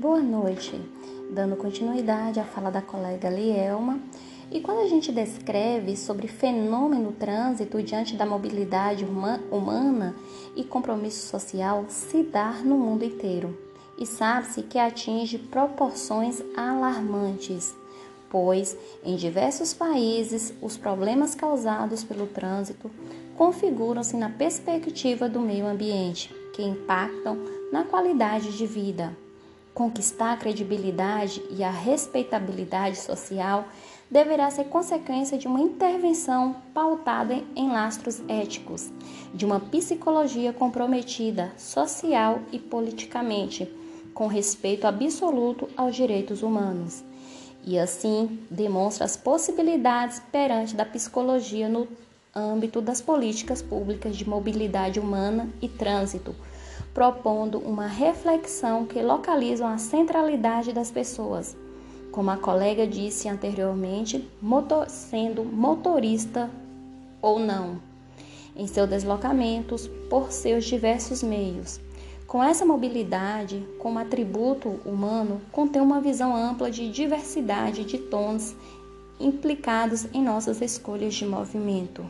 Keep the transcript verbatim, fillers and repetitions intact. Boa noite, dando continuidade à fala da colega Lielma. E quando a gente descreve sobre fenômeno trânsito diante da mobilidade humana e compromisso social se dar no mundo inteiro, e sabe-se que atinge proporções alarmantes, pois em diversos países os problemas causados pelo trânsito configuram-se na perspectiva do meio ambiente, que impactam na qualidade de vida. Conquistar a credibilidade e a respeitabilidade social deverá ser consequência de uma intervenção pautada em lastros éticos, de uma psicologia comprometida social e politicamente, com respeito absoluto aos direitos humanos. E assim demonstra as possibilidades perante da psicologia no âmbito das políticas públicas de mobilidade humana e trânsito, propondo uma reflexão que localiza a centralidade das pessoas, como a colega disse anteriormente, motor, sendo motorista ou não, em seus deslocamentos por seus diversos meios. Com essa mobilidade, como atributo humano, contém uma visão ampla de diversidade de tons implicados em nossas escolhas de movimento.